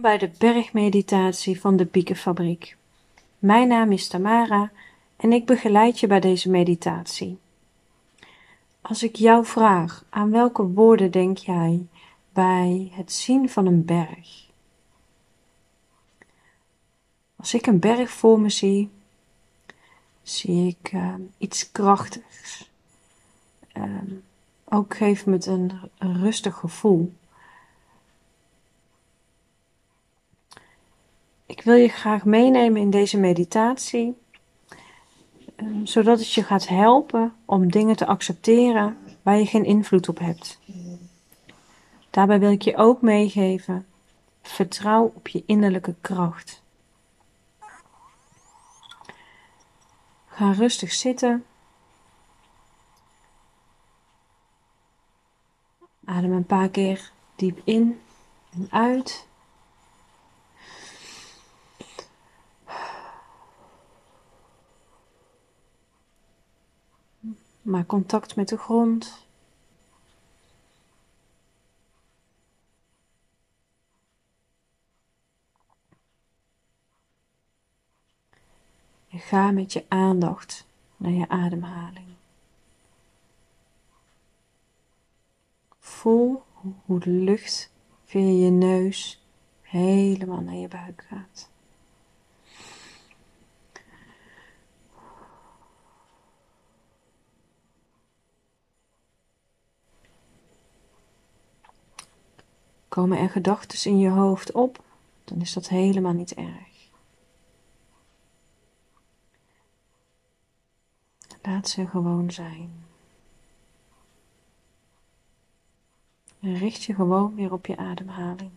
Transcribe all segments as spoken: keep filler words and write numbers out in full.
Bij de bergmeditatie van de piekenfabriek. Mijn naam is Tamara en ik begeleid je bij deze meditatie. Als ik jou vraag, aan welke woorden denk jij bij het zien van een berg? Als ik een berg voor me zie, zie ik uh, iets krachtigs. Uh, ook geeft me het een, een rustig gevoel. Ik wil je graag meenemen in deze meditatie, zodat het je gaat helpen om dingen te accepteren waar je geen invloed op hebt. Daarbij wil ik je ook meegeven, vertrouw op je innerlijke kracht. Ga rustig zitten. Adem een paar keer diep in en uit. Maak contact met de grond. En ga met je aandacht naar je ademhaling. Voel hoe de lucht via je neus helemaal naar je buik gaat. Komen er gedachten in je hoofd op, dan is dat helemaal niet erg. Laat ze gewoon zijn. En richt je gewoon weer op je ademhaling.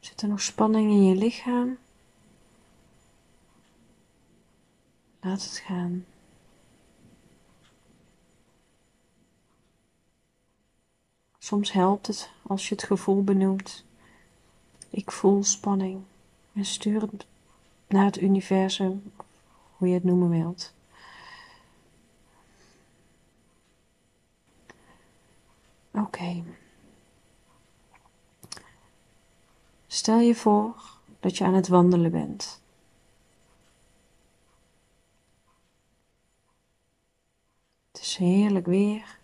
Zit er nog spanning in je lichaam? Laat het gaan. Soms helpt het als je het gevoel benoemt. Ik voel spanning. En stuur het naar het universum, hoe je het noemen wilt. Oké. Okay. Stel je voor dat je aan het wandelen bent. Het is heerlijk weer.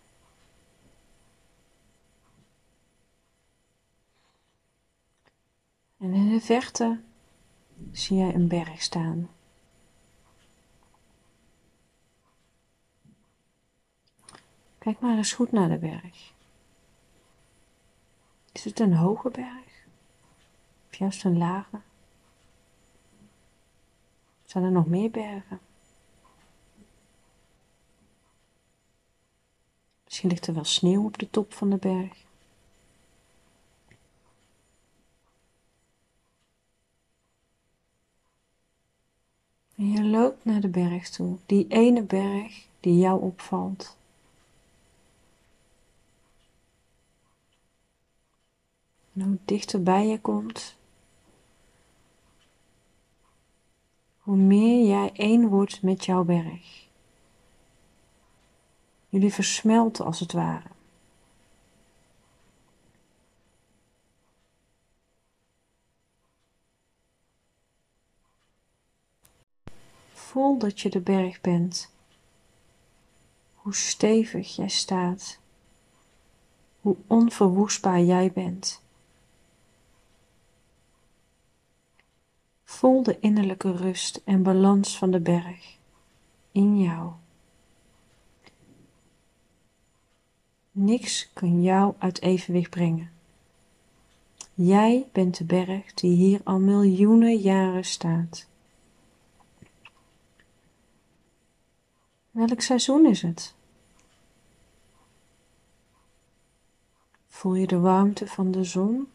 En in de verte zie jij een berg staan. Kijk maar eens goed naar de berg. Is het een hoge berg? Of juist een lage? Zijn er nog meer bergen? Misschien ligt er wel sneeuw op de top van de berg. En je loopt naar de berg toe, die ene berg die jou opvalt. En hoe dichter bij je komt, hoe meer jij één wordt met jouw berg. Jullie versmelten als het ware. Voel dat je de berg bent. Hoe stevig jij staat. Hoe onverwoestbaar jij bent. Voel de innerlijke rust en balans van de berg in jou. Niks kan jou uit evenwicht brengen. Jij bent de berg die hier al miljoenen jaren staat. Welk seizoen is het? Voel je de warmte van de zon?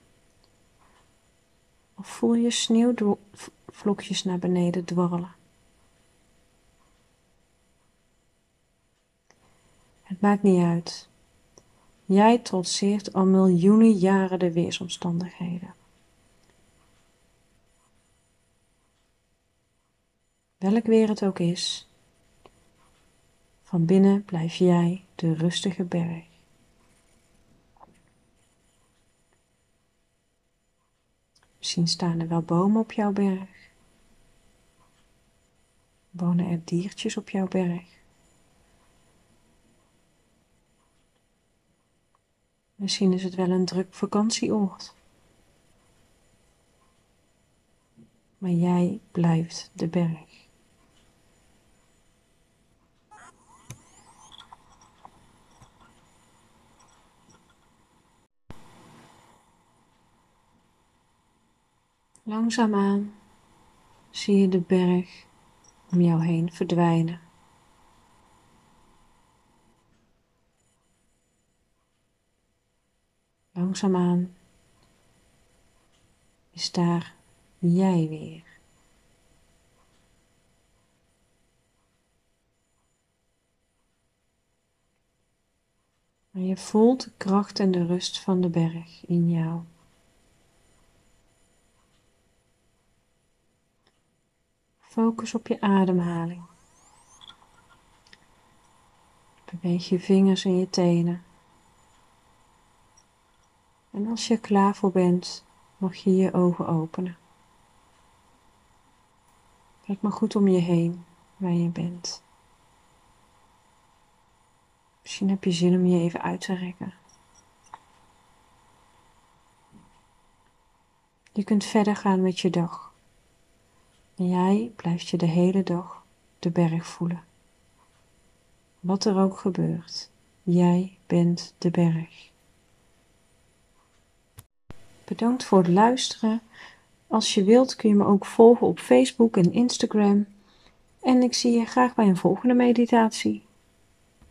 Of voel je sneeuwvlokjes naar beneden dwarrelen? Het maakt niet uit. Jij trotseert al miljoenen jaren de weersomstandigheden. Welk weer het ook is, van binnen blijf jij de rustige berg. Misschien staan er wel bomen op jouw berg. Wonen er diertjes op jouw berg. Misschien is het wel een druk vakantieoord. Maar jij blijft de berg. Langzaamaan zie je de berg om jou heen verdwijnen. Langzaamaan is daar jij weer. Maar je voelt de kracht en de rust van de berg in jou. Focus op je ademhaling. Beweeg je vingers en je tenen. En als je er klaar voor bent, mag je je ogen openen. Kijk maar goed om je heen waar je bent. Misschien heb je zin om je even uit te rekken. Je kunt verder gaan met je dag. En jij blijft je de hele dag de berg voelen. Wat er ook gebeurt, jij bent de berg. Bedankt voor het luisteren. Als je wilt kun je me ook volgen op Facebook en Instagram. En ik zie je graag bij een volgende meditatie.